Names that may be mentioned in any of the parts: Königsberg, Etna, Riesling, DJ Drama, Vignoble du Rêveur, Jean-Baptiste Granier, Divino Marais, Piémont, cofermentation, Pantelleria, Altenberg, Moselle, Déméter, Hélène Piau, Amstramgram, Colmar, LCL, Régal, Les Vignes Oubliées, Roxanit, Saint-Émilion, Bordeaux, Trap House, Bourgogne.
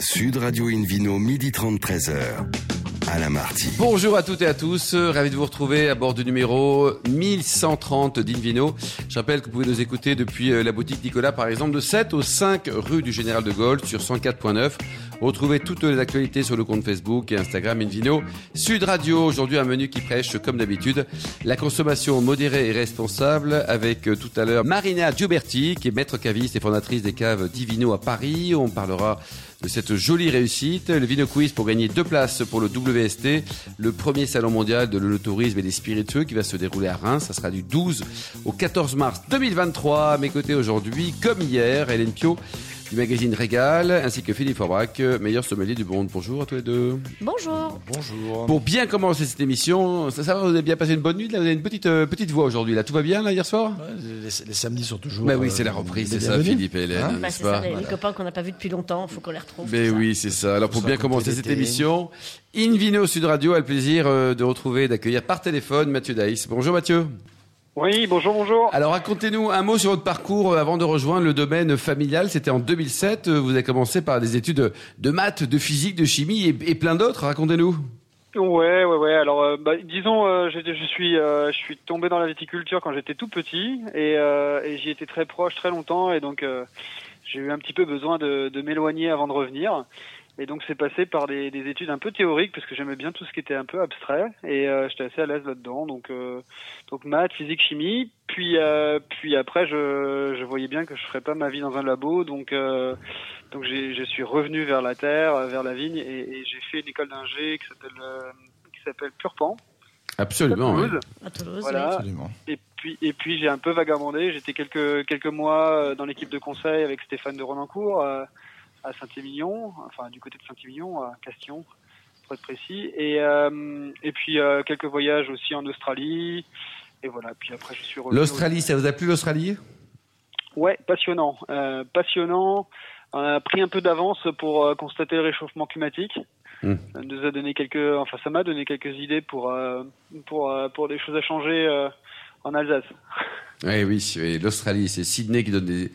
Sud Radio Invino, 12h30, 13h. Alain Marty. Bonjour à toutes et à tous, ravi de vous retrouver à bord du numéro 1130 d'Invino. Je rappelle que vous pouvez nous écouter depuis la boutique Nicolas par exemple de 7 au 5 rue du Général de Gaulle sur 104.9. Retrouvez toutes les actualités sur le compte Facebook et Instagram Invino Sud Radio. Aujourd'hui un menu qui prêche comme d'habitude la consommation modérée et responsable avec tout à l'heure Marina Giuberti qui est maître caviste et fondatrice des caves Divino à Paris. On parlera de cette jolie réussite, le Vino Quiz pour gagner 2 places pour le WST, le premier salon mondial de l'œnotourisme et des spiritueux qui va se dérouler à Reims. Ça sera du 12 au 14 mars 2023. À mes côtés aujourd'hui, comme hier, Hélène Piau du magazine Régal, ainsi que Philippe Aubrac, meilleur sommelier du monde. Bonjour à tous les deux. Bonjour. Bonjour. Pour bien commencer cette émission, ça va, vous avez bien passé une bonne nuit, là, vous avez une petite voix aujourd'hui, là, tout va bien, là, hier soir ? Les samedis sont toujours... Bah oui, c'est la reprise, c'est ça, Philippe et Hélène, hein, n'est-ce pas ? C'est ça, les copains qu'on n'a pas vus depuis longtemps, il faut qu'on les retrouve. Mais oui, c'est ça. Alors, pour bien commencer cette émission, Invino Sud Radio a le plaisir de retrouver, d'accueillir par téléphone Mathieu Deiss. Bonjour Mathieu. Oui, bonjour. Alors, racontez-nous un mot sur votre parcours avant de rejoindre le domaine familial. C'était en 2007. Vous avez commencé par des études de maths, de physique, de chimie et plein d'autres. Racontez-nous. Ouais. Alors, je suis tombé dans la viticulture quand j'étais tout petit et j'y étais très proche très longtemps et donc j'ai eu un petit peu besoin de m'éloigner avant de revenir. Et donc c'est passé par des études un peu théoriques parce que j'aimais bien tout ce qui était un peu abstrait et j'étais assez à l'aise là-dedans, donc maths, physique, chimie, puis après je voyais bien que je ferais pas ma vie dans un labo, donc je suis revenu vers la terre, vers la vigne et j'ai fait une école d'ingé qui s'appelle Purpan. Absolument. À Toulouse. Voilà. Absolument. Et puis j'ai un peu vagabondé, j'étais quelques mois dans l'équipe de conseil avec Stéphane de Ronancourt à Saint-Émilion, enfin du côté de Saint-Émilion, à Castillon, pour être précis, et puis quelques voyages aussi en Australie, et voilà, puis après je suis revenu... L'Australie, ça vous a plu l'Australie ? Ouais, passionnant, on a pris un peu d'avance pour constater le réchauffement climatique, ça nous a donné ça m'a donné quelques idées pour des choses à changer en Alsace. Oui, l'Australie, c'est Sydney qui donne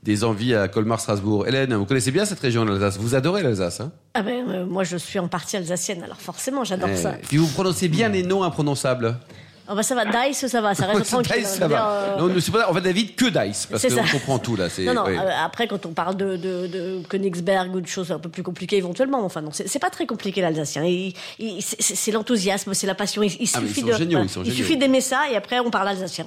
des envies à Colmar, Strasbourg. Hélène, vous connaissez bien cette région de l'Alsace. Vous adorez l'Alsace, hein ? Ah ben, moi, je suis en partie alsacienne, alors forcément, j'adore ça. Puis vous prononcez bien les noms imprononçables. Oh ben, ça va, Deiss, ça va, ça reste tranquille. Deiss, ça va. Non, c'est pas, on va David que Deiss, parce qu'on comprend tout, là. Oui. Après, quand on parle de Königsberg ou de choses un peu plus compliquées éventuellement, enfin, non, c'est pas très compliqué, l'alsacien. C'est l'enthousiasme, c'est la passion. Il suffit d'aimer ça, et après, on parle alsacien.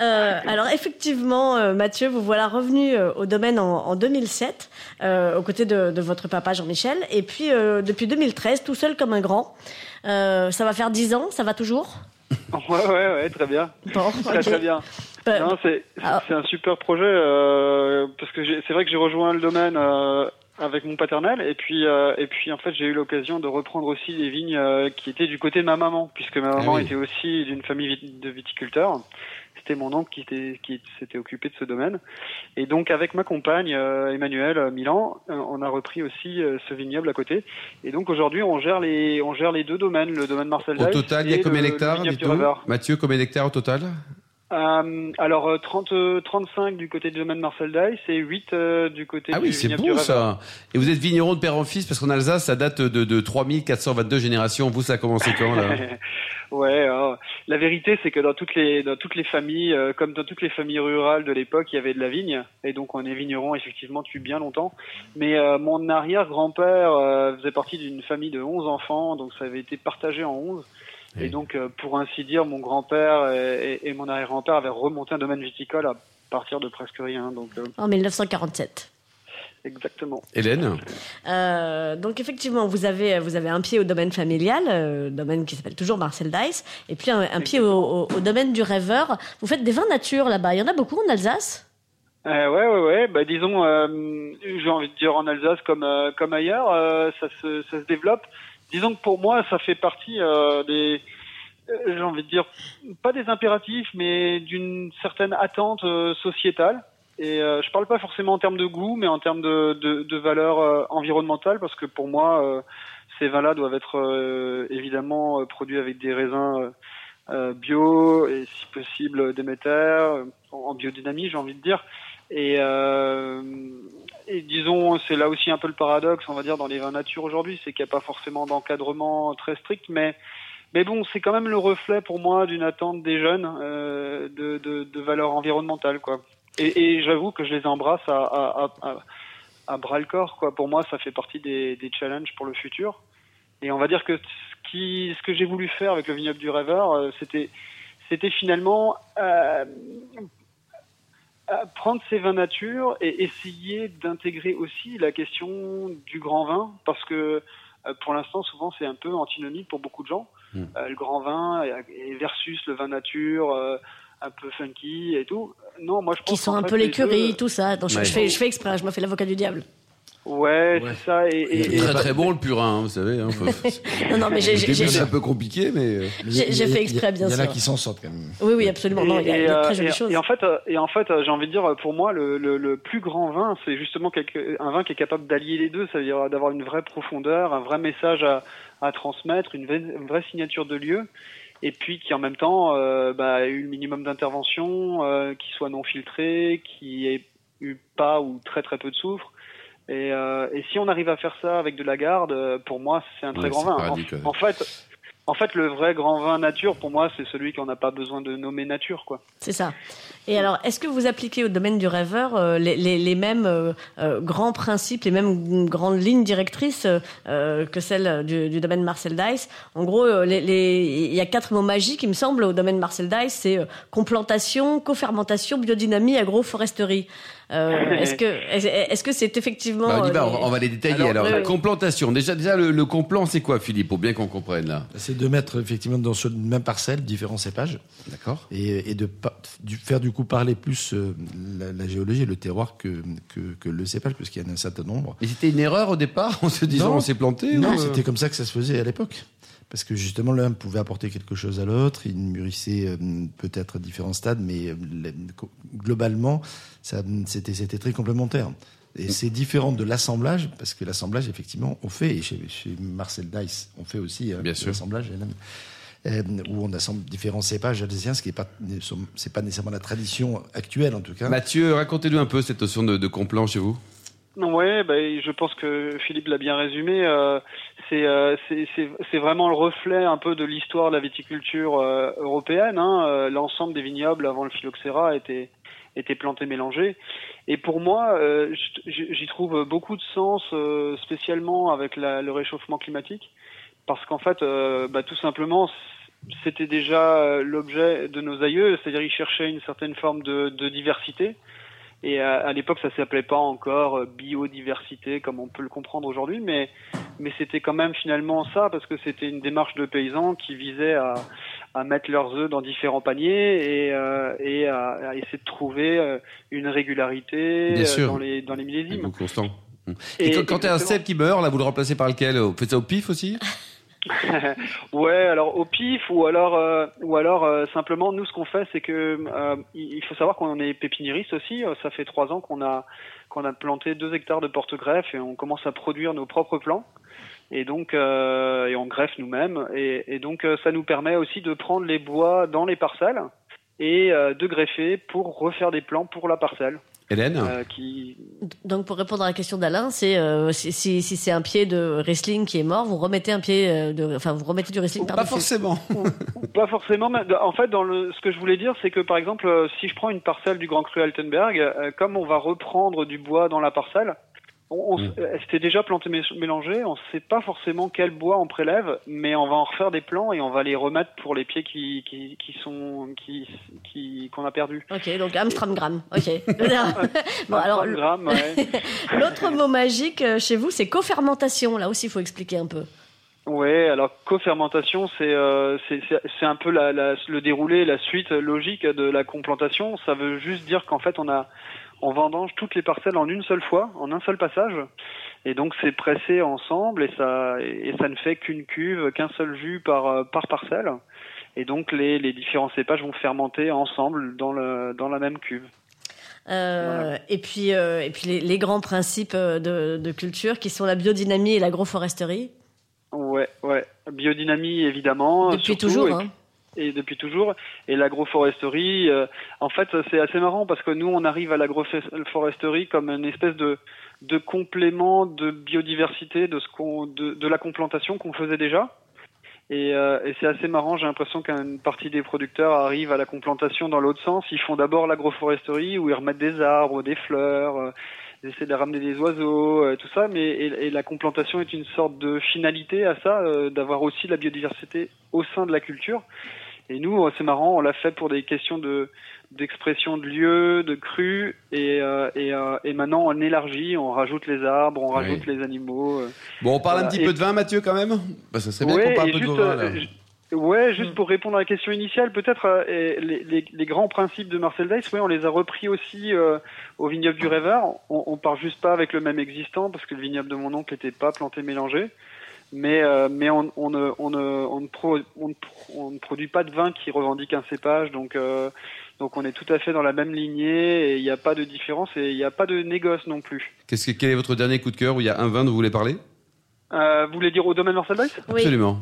Alors effectivement, Mathieu, vous voilà revenu au domaine en 2007, aux côtés de votre papa Jean-Michel, et puis depuis 2013, tout seul comme un grand. Ça va faire 10 ans, ça va toujours ? Ouais, très bien. Bon, okay. Très bien. Non, c'est un super projet, parce que c'est vrai que j'ai rejoint le domaine avec mon paternel, et puis en fait j'ai eu l'occasion de reprendre aussi des vignes qui étaient du côté de ma maman, puisque ma maman était aussi d'une famille de viticulteurs. C'était mon oncle qui s'était occupé de ce domaine. Et donc, avec ma compagne, Emmanuel Milan, on a repris aussi ce vignoble à côté. Et donc, aujourd'hui, on gère les 2 domaines, le domaine Marcel Deiss. Au total, il y a combien d'hectares, Mathieu, combien d'hectares au total ? Alors, 35 du côté du domaine Marcel Deiss et 8 du côté du vignoble du Rêveur. Ah oui, c'est bon ça. Et vous êtes vigneron de père en fils parce qu'en Alsace, ça date de 3422 générations. Vous, ça a commencé quand là ? Ouais, alors, la vérité c'est que dans toutes les familles, comme dans toutes les familles rurales de l'époque, il y avait de la vigne et donc on est vigneron effectivement depuis bien longtemps. Mais mon arrière-grand-père faisait partie d'une famille de 11 enfants, donc ça avait été partagé en 11. Et donc, pour ainsi dire, mon grand-père et mon arrière-grand-père avaient remonté un domaine viticole à partir de presque rien. Donc, En 1947. Exactement. Hélène ? Donc, effectivement, vous avez un pied au domaine familial, domaine qui s'appelle toujours Marcel Deiss, et puis un pied au domaine du Rêveur. Vous faites des vins nature là-bas. Il y en a beaucoup en Alsace ? Ouais. Bah, disons, j'ai envie de dire en Alsace comme ailleurs, ça se développe. Disons que pour moi, ça fait partie j'ai envie de dire, pas des impératifs, mais d'une certaine attente sociétale. Et je parle pas forcément en termes de goût, mais en termes de valeurs environnementales, parce que pour moi, ces vins-là doivent être évidemment produits avec des raisins bio et si possible Déméter, en biodynamie, j'ai envie de dire. Et Et disons, c'est là aussi un peu le paradoxe, on va dire, dans les vins nature aujourd'hui, c'est qu'il n'y a pas forcément d'encadrement très strict, mais bon, c'est quand même le reflet pour moi d'une attente des jeunes de valeurs environnementales, quoi. Et j'avoue que je les embrasse à bras-le-corps, quoi. Pour moi, ça fait partie des challenges pour le futur. Et on va dire que ce que j'ai voulu faire avec le Vignoble du Rêveur, c'était finalement prendre ces vins nature et essayer d'intégrer aussi la question du grand vin, parce que pour l'instant, souvent, c'est un peu antinomique pour beaucoup de gens. Mmh. Le grand vin versus le vin nature, un peu funky et tout. Non, moi, je pense qui sont un peu l'écurie, tout ça. Donc, ouais. je fais exprès, je me fais l'avocat du diable. Ouais, c'est ça. Et très très bon le purin, hein, vous savez. Hein, non, mais c'est un peu compliqué, mais j'ai fait exprès, bien sûr. Il y en a qui s'en sortent quand même. Oui, oui, absolument. Non, il y a de très jolies choses. Et en fait, j'ai envie de dire, pour moi, le plus grand vin, c'est justement un vin qui est capable d'allier les deux, c'est-à-dire d'avoir une vraie profondeur, un vrai message à transmettre, une vraie signature de lieu. Et puis qui en même temps ait eu le minimum d'intervention, qui soit non filtré, qui ait eu pas ou très très peu de soufre. Et si on arrive à faire ça avec de la garde, pour moi c'est un très grand vin. En fait, le vrai grand vin nature, pour moi, c'est celui qu'on n'a pas besoin de nommer nature, quoi. C'est ça. Et alors, est-ce que vous appliquez au domaine du rêveur les mêmes grands principes, les mêmes grandes lignes directrices que celles du domaine Marcel Deiss ? En gros, il y a 4 mots magiques, il me semble, au domaine Marcel Deiss, c'est complantation, cofermentation, biodynamie, agroforesterie. Est-ce que c'est effectivement... Bah, on va les détailler. Alors, complantation. Déjà le complant, c'est quoi, Philippe, pour bien qu'on comprenne là ? C'est de mettre effectivement dans une même parcelle différents cépages. D'accord. Et de faire du coup parler plus la géologie et le terroir que le cépage, parce qu'il y en a un certain nombre. Mais c'était une erreur au départ, en se disant on s'est planté. Non, c'était comme ça que ça se faisait à l'époque. Parce que justement, l'un pouvait apporter quelque chose à l'autre. Il mûrissait peut-être à différents stades, mais globalement, c'était très complémentaire. Et c'est différent de l'assemblage, parce que l'assemblage, effectivement, on fait. Et chez Marcel Deiss, on fait aussi l'assemblage. Où on assemble différents cépages alsaciens, ce qui n'est pas nécessairement la tradition actuelle, en tout cas. Mathieu, racontez-nous un peu cette notion de complant chez vous. Oui, je pense que Philippe l'a bien résumé. C'est vraiment le reflet un peu de l'histoire de la viticulture européenne. L'ensemble des vignobles avant le phylloxéra étaient plantés, mélangés. Et pour moi, j'y trouve beaucoup de sens, spécialement avec le réchauffement climatique, parce qu'en fait, tout simplement, c'était déjà l'objet de nos aïeux, c'est-à-dire ils cherchaient une certaine forme de diversité. Et à l'époque, ça s'appelait pas encore biodiversité comme on peut le comprendre aujourd'hui, mais c'était quand même finalement ça, parce que c'était une démarche de paysans qui visait à mettre leurs œufs dans différents paniers et à essayer de trouver une régularité dans les millésimes. Donc constant. Et quand t'as un cep qui meurt, là, vous le remplacez par lequel ? Vous faites ça au pif aussi ? Ouais, alors au pif ou alors simplement nous, ce qu'on fait, c'est que il faut savoir qu'on est pépiniériste aussi. Ça fait 3 ans qu'on a planté 2 hectares de porte-greffes et on commence à produire nos propres plants. Et donc et on greffe nous-mêmes et donc ça nous permet aussi de prendre les bois dans les parcelles et de greffer pour refaire des plants pour la parcelle. Hélène Donc pour répondre à la question d'Alain, c'est si c'est un pied de Riesling qui est mort, vous remettez un pied vous remettez du Riesling par-dessus. Pas forcément. Pas forcément, mais en fait ce que je voulais dire, c'est que par exemple si je prends une parcelle du Grand Cru Altenberg, comme on va reprendre du bois dans la parcelle, c'était déjà planté mélangé, on sait pas forcément quel bois on prélève, mais on va en refaire des plans et on va les remettre pour les pieds qui qu'on a perdu. Ok, donc Amstramgram. Ok. Bon, alors Amstramgram, ouais. L'autre mot magique chez vous, c'est cofermentation. Là aussi, il faut expliquer un peu. Ouais, alors cofermentation, c'est un peu le déroulé, la suite logique de la complantation. Ça veut juste dire qu'en fait on vendange toutes les parcelles en une seule fois, en un seul passage, et donc c'est pressé ensemble et ça ne fait qu'une cuve, qu'un seul jus par parcelle, et donc les différents cépages vont fermenter ensemble dans la même cuve. Voilà. Et puis les grands principes de culture qui sont la biodynamie et l'agroforesterie. Ouais, biodynamie évidemment. Depuis toujours. Et l'agroforesterie, en fait, c'est assez marrant parce que nous, on arrive à l'agroforesterie comme une espèce de de complément de biodiversité de ce qu'on de la complantation qu'on faisait déjà. Et c'est assez marrant, j'ai l'impression qu'une partie des producteurs arrivent à la complantation dans l'autre sens. Ils font d'abord l'agroforesterie où ils remettent des arbres, des fleurs, ils essaient de ramener des oiseaux, tout ça. Mais et la complantation est une sorte de finalité à ça, d'avoir aussi la biodiversité au sein de la culture. Et nous, c'est marrant, on l'a fait pour des questions d'expression de lieu, de cru, et maintenant on élargit, on rajoute les arbres, on rajoute les animaux. Bon, on parle un petit peu de vin, Mathieu, quand même. Bah, ça serait bien qu'on parle un peu de vin. Là. Juste pour répondre à la question initiale, peut-être les grands principes de Marcel Deiss, on les a repris aussi au vignoble du Rêveur. On part juste pas avec le même existant parce que le vignoble de mon oncle n'était pas planté mélangé. Mais on ne produit pas de vin qui revendique un cépage, donc on est tout à fait dans la même lignée et il n'y a pas de différence et il n'y a pas de négoce non plus. Quel est votre dernier coup de cœur où il y a un vin dont vous voulez parler ? Vous voulez dire au domaine Marcel Deiss ? Oui. Absolument.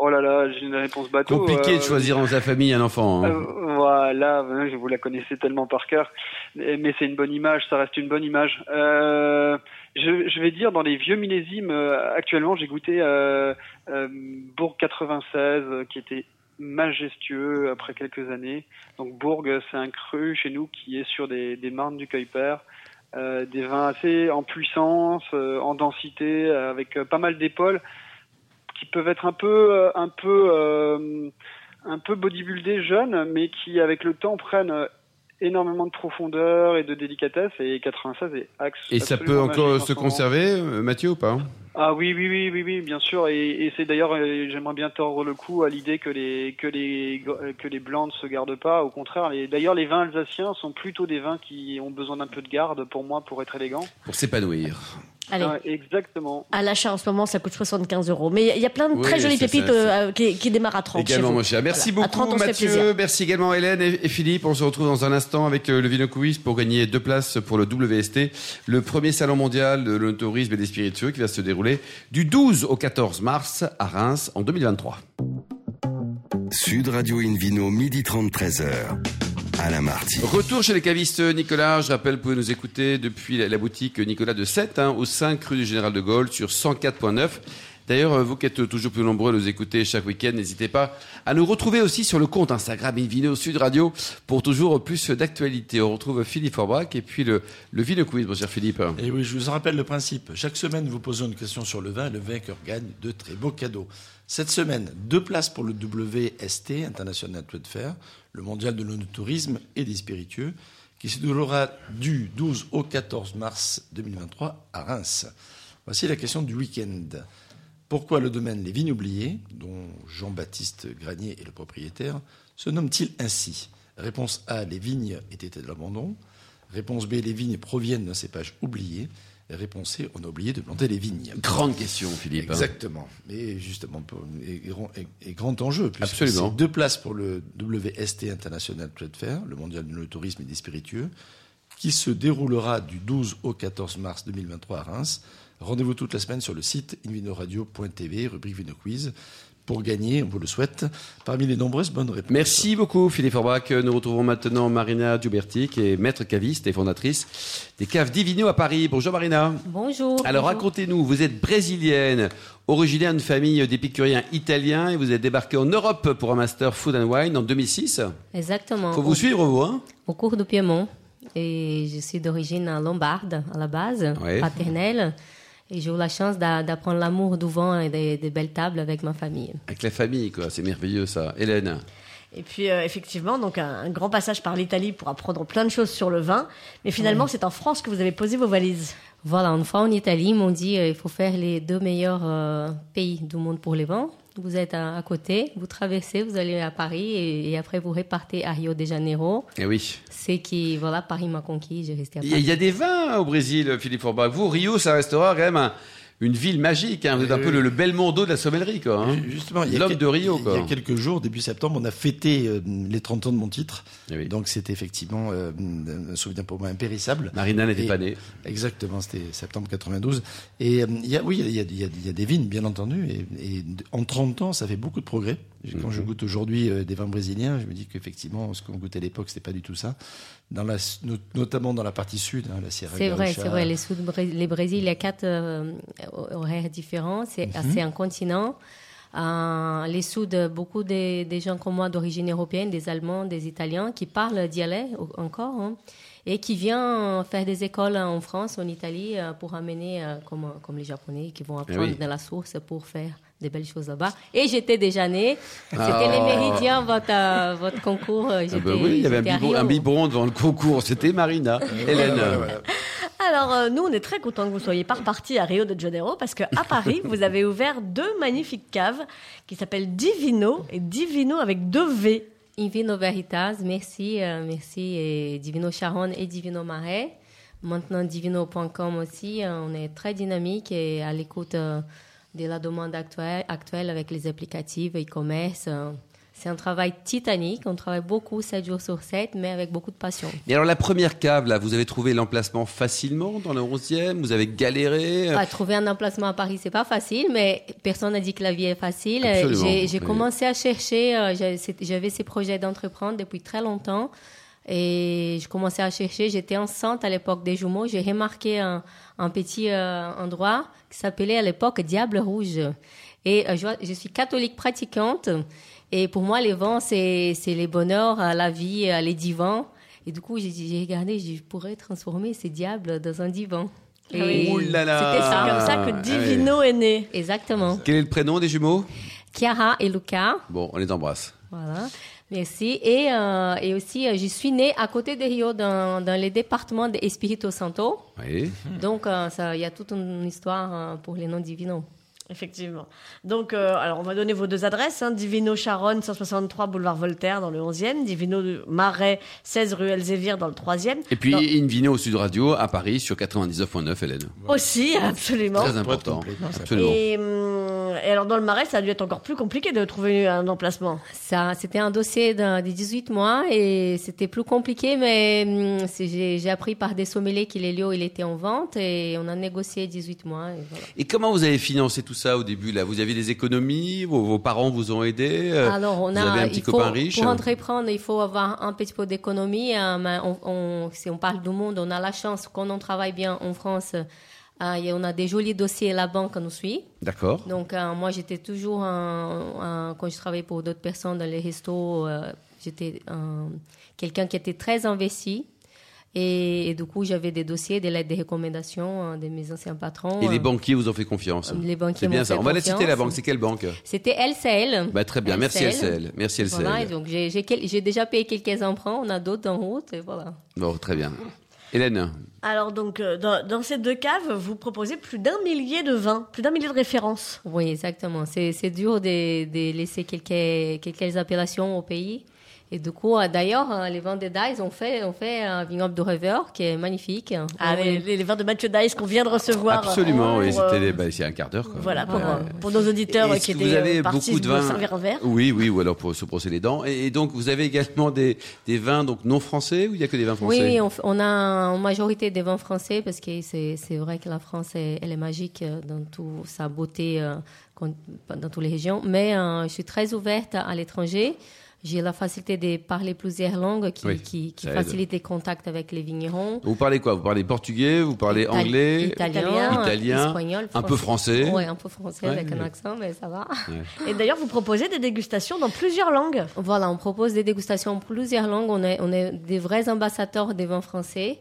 Oh là là, j'ai une réponse bateau. Compliqué de choisir en sa famille un enfant. Voilà, vous la connaissez tellement par cœur, mais c'est une bonne image, ça reste une bonne image. Je vais dire dans les vieux millésimes. Actuellement, j'ai goûté Bourg 96, qui était majestueux après quelques années. Donc Bourg, c'est un cru chez nous qui est sur des marnes du Kuiper. Des vins assez en puissance, en densité, avec pas mal d'épaules qui peuvent être un peu bodybuildés jeunes, mais qui avec le temps prennent énormément de profondeur et de délicatesse. Et 96 est absolument. Et ça peut encore se conserver, Mathieu, ou pas ? Ah oui, bien sûr. Et c'est d'ailleurs, j'aimerais bien tordre le cou à l'idée que les blancs ne se gardent pas. Au contraire, d'ailleurs, les vins alsaciens sont plutôt des vins qui ont besoin d'un peu de garde, pour moi, pour être élégants. Pour s'épanouir. Allez. Exactement. À l'achat en ce moment, ça coûte 75€. Mais il y a plein de très jolies pépites qui démarrent à 30. Également, mon cher. Merci beaucoup, Mathieu. Merci également, Hélène et Philippe. On se retrouve dans un instant avec le Vino Quiz pour gagner 2 places pour le WST, le premier salon mondial de l'œnotourisme et des spiritueux qui va se dérouler du 12 au 14 mars à Reims en 2023. Sud Radio Invino, 12h30, 13h. À la Martine. Retour chez les cavistes Nicolas. Je rappelle, vous pouvez nous écouter depuis la boutique Nicolas de 7, au 5 rue du Général de Gaulle sur 104.9. D'ailleurs, vous qui êtes toujours plus nombreux à nous écouter chaque week-end, n'hésitez pas à nous retrouver aussi sur le compte Instagram Invino Sud Radio pour toujours plus d'actualité. On retrouve Philippe Aubrac et puis le Vino Quiz, mon cher Philippe. Et oui, je vous en rappelle le principe. Chaque semaine, nous vous posons une question sur le vin. Le vainqueur gagne de très beaux cadeaux. Cette semaine, 2 places pour le WST, International Tour de Fer, le mondial de l'œnotourisme et des spiritueux, qui se déroulera du 12 au 14 mars 2023 à Reims. Voici la question du week-end. Pourquoi le domaine Les Vignes Oubliées, dont Jean-Baptiste Granier est le propriétaire, se nomme-t-il ainsi ? Réponse A, les vignes étaient à l'abandon. Réponse B, les vignes proviennent d'un cépage oublié. Réponse C, on a oublié de planter les vignes. Grande question, Philippe. Exactement. Et justement, grand enjeu. Absolument. C'est 2 places pour le WST International Trade Fair, le mondial de l'œnotourisme et des spiritueux, qui se déroulera du 12 au 14 mars 2023 à Reims. Rendez-vous toute la semaine sur le site invinoradio.tv, rubrique Vino Quiz, pour gagner, on vous le souhaite, parmi les nombreuses bonnes réponses. Merci beaucoup, Philippe Aubrac. Nous retrouvons maintenant Marina Giuberti, qui est maître caviste et fondatrice des caves Divino à Paris. Bonjour Marina. Bonjour. Alors racontez-nous, vous êtes brésilienne, originaire d'une famille d'épicuriens italiens et vous êtes débarquée en Europe pour un master Food and Wine en 2006. Exactement. Faut vous suivre, vous, hein ? Au cours du Piémont. Et je suis d'origine lombarde, à la base, paternelle. Et j'ai eu la chance d'apprendre l'amour du vin et des belles tables avec ma famille. Avec la famille, quoi. C'est merveilleux, ça. Hélène. Et puis, effectivement, donc un grand passage par l'Italie pour apprendre plein de choses sur le vin. Mais finalement, c'est en France que vous avez posé vos valises. Voilà, une fois en Italie, ils m'ont dit il faut faire les 2 meilleurs pays du monde pour les vins. Vous êtes à côté, vous traversez, vous allez à Paris et après vous repartez à Rio de Janeiro. Et oui. C'est que, voilà, Paris m'a conquis, j'ai resté à Paris. Il y a des vins au Brésil, Philippe Aubrac. Vous, Rio, ça restera quand même une ville magique. Vous êtes un peu le Belmondo de la sommellerie, quoi. Justement, l'homme de Rio, quoi. Il y a quelques jours, début septembre, on a fêté les 30 ans de mon titre. Oui. Donc c'était effectivement un souvenir pour moi impérissable. Marina n'était pas née. Exactement, c'était septembre 92. Et il y a des vignes, bien entendu. Et en 30 ans, ça fait beaucoup de progrès. Quand je goûte aujourd'hui des vins brésiliens, je me dis qu'effectivement, ce qu'on goûtait à l'époque, c'était pas du tout ça. notamment dans la partie sud, hein, la Sierra Gaucha. C'est vrai, le Brésil, il y a 4 horaires différents, c'est un continent. Les Sud, beaucoup de gens comme moi d'origine européenne, des Allemands, des Italiens, qui parlent dialecte encore, hein, et qui viennent faire des écoles en France, en Italie, pour amener, comme les Japonais, qui vont apprendre dans la source pour faire des belles choses là-bas. Et j'étais déjà née. C'était les Méridiens, votre concours. Il y avait un biberon devant le concours. C'était Marina, Hélène. Voilà. Alors, nous, on est très contents que vous soyez pas repartis à Rio de Janeiro parce qu'à Paris, vous avez ouvert 2 magnifiques caves qui s'appellent Divino et Divino avec 2 V. Invino Veritas, merci. Et Divino Charonne et Divino Marais. Maintenant, divino.com aussi. On est très dynamique et à l'écoute de la demande actuelle avec les applicatifs e-commerce. C'est un travail titanique. On travaille beaucoup 7 jours sur 7, mais avec beaucoup de passion. Et alors, la première cave, là, vous avez trouvé l'emplacement facilement dans le 11e? Vous avez galéré? Trouver un emplacement à Paris, c'est pas facile, mais personne n'a dit que la vie est facile. Absolument. J'ai commencé à chercher. J'avais ces projets d'entreprendre depuis très longtemps. Et je commençais à chercher. J'étais enceinte à l'époque des jumeaux. J'ai remarqué un petit endroit qui s'appelait à l'époque Diable Rouge. Et je suis catholique pratiquante. Et pour moi, les vents, c'est les bonheurs, la vie, les divans. Et du coup, j'ai regardé, je pourrais transformer ces diables dans un divan. Et c'était comme ça que Divino est né. Exactement. Quel est le prénom des jumeaux? Chiara et Luca. Bon, on les embrasse. Voilà. Merci. Et aussi, je suis née à côté de Rio, dans le département d'Espírito Santo. Oui. Donc, il y a toute une histoire pour les noms Divino. Effectivement. Donc, alors, on va donner vos 2 adresses. Hein. Divino Charonne, 163 boulevard Voltaire, dans le 11e. Divino Marais, 16 rue Elzévir, dans le 3e. Et puis, Invino au Sud Radio, à Paris, sur 99.9, Hélène. Aussi, absolument. Très important. Absolument. Et alors, dans le Marais, ça a dû être encore plus compliqué de trouver un emplacement. Ça, c'était un dossier de 18 mois et c'était plus compliqué, mais j'ai appris par des sommeliers que les lieux, il était en vente et on a négocié 18 mois. Et, voilà. Et comment vous avez financé tout ça au début là? Vous aviez des économies, vos parents vous ont aidé? Alors, vous avez un petit copain riche? Pour entreprendre, il faut avoir un petit peu d'économie. Si on parle du monde, on a la chance quand on travaille bien en France. Et on a des jolis dossiers, la banque nous suit. D'accord. Donc, moi, j'étais toujours, quand je travaillais pour d'autres personnes dans les restos, j'étais quelqu'un qui était très investi. Et du coup, j'avais des dossiers, des lettres de recommandation de mes anciens patrons. Et les banquiers vous ont fait confiance? Les banquiers m'ont fait confiance. On va la citer, la banque. C'est quelle banque? C'était LCL. Bah, très bien, LCL. Merci LCL. Voilà, donc j'ai déjà payé quelques emprunts, on a d'autres en route, et voilà. Bon, très bien. Hélène? Alors donc, dans ces 2 caves, vous proposez plus d'1 millier de vins, plus d'1 millier de références. Oui, exactement. C'est dur de laisser quelques appellations au pays. Et du coup, d'ailleurs, les vins de Deiss ont fait un Vignoble du Rêveur qui est magnifique. Ah, les vins de Mathieu Deiss qu'on vient de recevoir. Absolument, oui, c'est un quart d'heure. Quoi. Voilà, pour nos auditeurs qui étaient partis de servir un verre. Oui, ou alors pour se brosser les dents. Et donc, vous avez également des vins donc, non français ou il n'y a que des vins français? Oui, on a en majorité des vins français parce que c'est vrai que la France, elle est magique dans toute sa beauté, dans toutes les régions. Mais je suis très ouverte à l'étranger. J'ai la facilité de parler plusieurs langues qui facilite les contacts avec les vignerons. Vous parlez quoi? Vous parlez portugais, vous parlez anglais, italien, espagnol, un peu français. Oui, un peu français avec un accent, mais ça va. Ouais. Et d'ailleurs, vous proposez des dégustations dans plusieurs langues. Voilà, on propose des dégustations en plusieurs langues. On est des vrais ambassadeurs des vins français.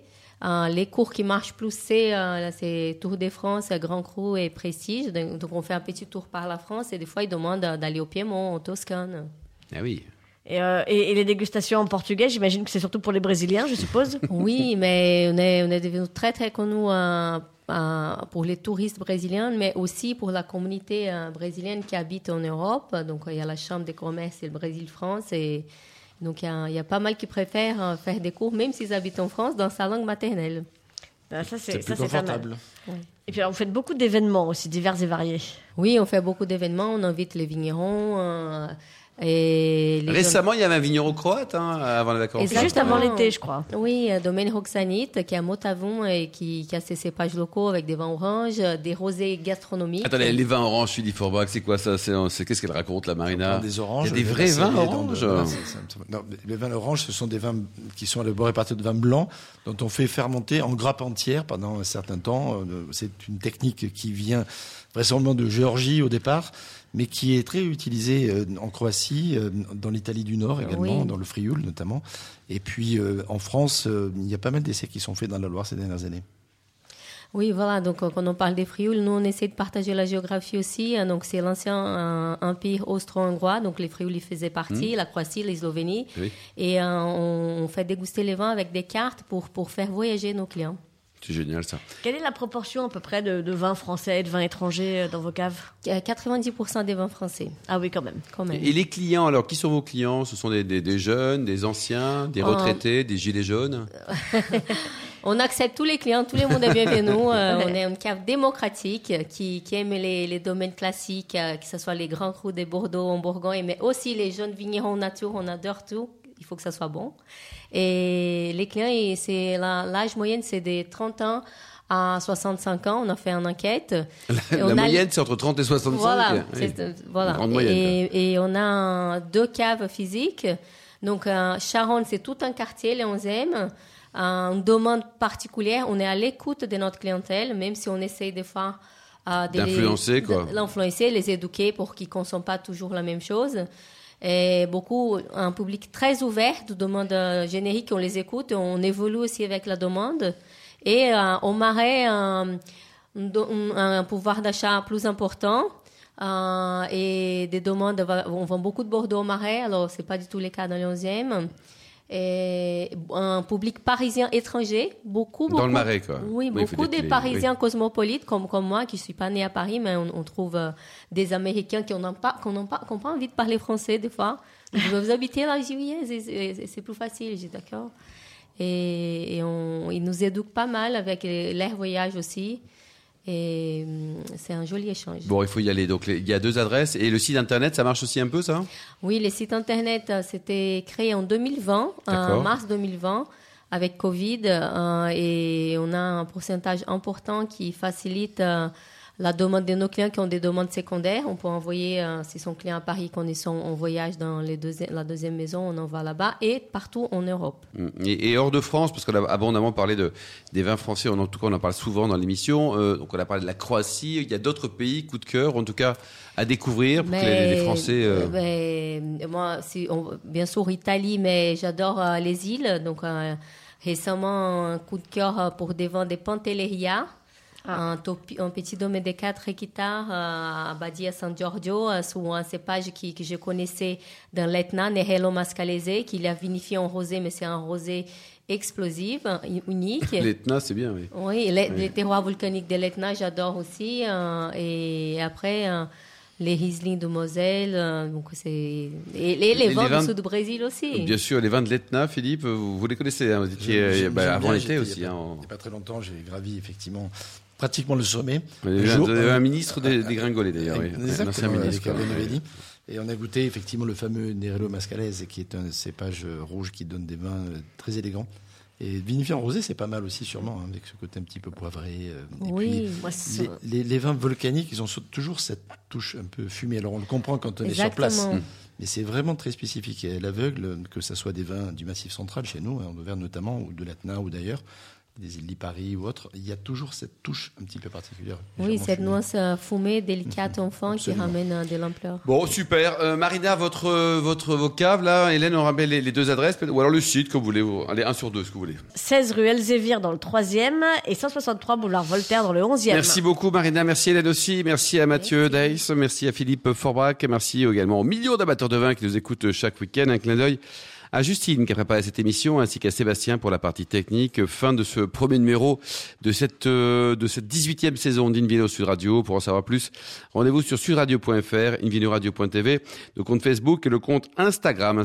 Les cours qui marchent plus, c'est Tour de France, Grand Cru et Prestige. Donc, on fait un petit tour par la France et des fois, ils demandent d'aller au Piémont, en Toscane. Ah oui. Et les dégustations en portugais, j'imagine que c'est surtout pour les Brésiliens, je suppose. Oui, mais on est devenu très, très connus pour les touristes brésiliens, mais aussi pour la communauté brésilienne qui habite en Europe. Donc, il y a la Chambre de commerce et le Brésil-France. Et donc, il y a pas mal qui préfèrent faire des cours, même s'ils habitent en France, dans sa langue maternelle. Ah, c'est confortable. C'est pas mal. Ouais. Et puis, alors, vous faites beaucoup d'événements aussi, divers et variés. Oui, on fait beaucoup d'événements. On invite les vignerons... Et récemment, il y avait un vigneron croate avant les vacances. Et juste avant l'été, je crois. Oui, Domaine Roxanit, qui est à Motavon et qui a ses cépages locaux avec des vins oranges, des rosés gastronomiques. Attendez, les vins oranges, Philippe Aubrac, c'est quoi ça? Qu'est-ce qu'elle raconte, la Marina? Des oranges. Il y a des vrais vins oranges. Non, les vins oranges, ce sont des vins qui sont élaborés à partir de vins blancs, dont on fait fermenter en grappe entière pendant un certain temps. C'est une technique qui vient vraisemblablement de Géorgie au départ, mais qui est très utilisé en Croatie, dans l'Italie du Nord également, dans le Frioul notamment. Et puis en France, il y a pas mal d'essais qui sont faits dans la Loire ces dernières années. Oui, voilà, donc quand on parle des Frioul, nous on essaie de partager la géographie aussi. Donc c'est l'ancien empire austro-hongrois, donc les Frioul y faisaient partie, la Croatie, les Slovénies. Oui. Et on fait déguster les vins avec des cartes pour faire voyager nos clients. C'est génial, ça. Quelle est la proportion à peu près de vins français et de vins étrangers dans vos caves? 90% des vins français. Ah oui, quand même. Et les clients, alors, qui sont vos clients? Ce sont des jeunes, des anciens, des retraités, des gilets jaunes? On accepte tous les clients, tout le monde est bienvenu. On est une cave démocratique qui aime les domaines classiques, que ce soit les grands crus de Bordeaux, en Bourgogne, mais aussi les jeunes vignerons nature, on adore tout. Il faut que ça soit bon. Et les clients, c'est l'âge moyen, c'est des 30 ans à 65 ans. On a fait une enquête. La moyenne, c'est entre 30 et 65. Voilà. Oui. Grande moyenne. Et on a deux caves physiques. Donc, Charonne, c'est tout un quartier, les 11e. Une demande particulière. On est à l'écoute de notre clientèle, même si on essaye des fois d'influencer, les éduquer pour qu'ils ne consomment pas toujours la même chose. Et beaucoup, un public très ouvert de demandes génériques, on les écoute, on évolue aussi avec la demande. Et au Marais, un pouvoir d'achat plus important et des demandes. On vend beaucoup de Bordeaux au Marais, alors ce n'est pas du tout le cas dans le 11e. Et un public parisien étranger, beaucoup. Dans le Marais, quoi. Oui, beaucoup de Parisiens cosmopolites comme moi, qui ne suis pas née à Paris, mais on trouve des Américains qui n'ont pas envie de parler français, des fois. Vous habitez là, je dis oui, c'est plus facile, je dis d'accord. Et ils nous éduquent pas mal avec l'air voyage aussi. Et c'est un joli échange. Bon, il faut y aller. Donc, il y a deux adresses. Et le site Internet, ça marche aussi un peu, ça? Oui, le site Internet, c'était créé en 2020, mars 2020, avec Covid. Et on a un pourcentage important qui facilite la demande de nos clients qui ont des demandes secondaires. On peut envoyer, si son client à Paris, qu'on est en voyage dans la deuxième maison, on en va là-bas et partout en Europe. Et hors de France, parce qu'on a abondamment parlé des vins français, en tout cas on en parle souvent dans l'émission, donc on a parlé de la Croatie, il y a d'autres pays, coup de cœur, en tout cas à découvrir pour que les Français... Moi, bien sûr, Italie, mais j'adore les îles, donc récemment, un coup de cœur pour des vins des Pantelleria. Un petit domaine de 4 hectares à Badia San Giorgio, sous un cépage que je connaissais dans l'Etna, Nerello Mascalese, qu'il a vinifié en rosé, mais c'est un rosé explosif, unique. L'Etna, c'est bien, oui. Oui, les terroirs volcaniques de l'Etna, j'adore aussi. Et après, les Riesling de Moselle, donc les vins du sud du Brésil aussi. Bien sûr, les vins de l'Etna, Philippe, vous les connaissez. Vous étiez avant l'été aussi. Il n'y a pas très longtemps, j'ai gravi, effectivement... pratiquement le sommet. Un ministre dégringolé d'ailleurs, oui. Un ancien ministre. Et on a goûté effectivement le fameux Nerello Mascalese, qui est un cépage rouge qui donne des vins très élégants. Et vinifié en rosé, c'est pas mal aussi sûrement, avec ce côté un petit peu poivré. Oui, moi c'est... Les vins volcaniques, ils ont toujours cette touche un peu fumée. Alors on le comprend quand on est sur place. Mais c'est vraiment très spécifique. Et à l'aveugle, que ce soit des vins du Massif Central chez nous, en Auvergne notamment, ou de l'Athéna ou d'ailleurs, des îles de Paris ou autres, il y a toujours cette touche un petit peu particulière. Oui, cette nuance fumée, délicate, enfant, absolument, qui ramène de l'ampleur. Bon, super. Marina, vos caves, là, Hélène, on rappelle les deux adresses, ou alors le site, comme vous voulez. Allez, 1 sur 2, ce que vous voulez. 16 rue Elzévir dans le 3e et 163 boulevard Voltaire dans le 11e. Merci beaucoup, Marina. Merci, Hélène aussi. Merci à Mathieu Deiss. Merci à Philippe Forbrac. Merci également aux millions d'amateurs de vin qui nous écoutent chaque week-end. Un clin d'œil à Justine qui a préparé cette émission, ainsi qu'à Sébastien pour la partie technique. Fin de ce premier numéro de cette 18e saison d'Invino Sud Radio. Pour en savoir plus, rendez-vous sur sudradio.fr, invinoradio.tv, le compte Facebook et le compte Instagram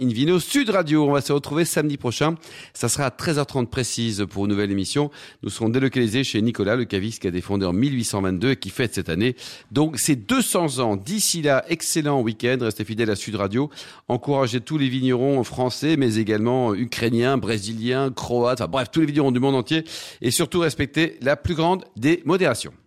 Invino Sud Radio. On va se retrouver samedi prochain. Ça sera à 13h30 précise pour une nouvelle émission. Nous serons délocalisés chez Nicolas, le caviste qui a été fondé en 1822 et qui fête cette année. Donc, c'est 200 ans. D'ici là, excellent week-end. Restez fidèles à Sud Radio. Encouragez tous les vignerons français, mais également ukrainiens, brésiliens, croates, enfin bref, tous les vignerons du monde entier. Et surtout, respectez la plus grande des modérations.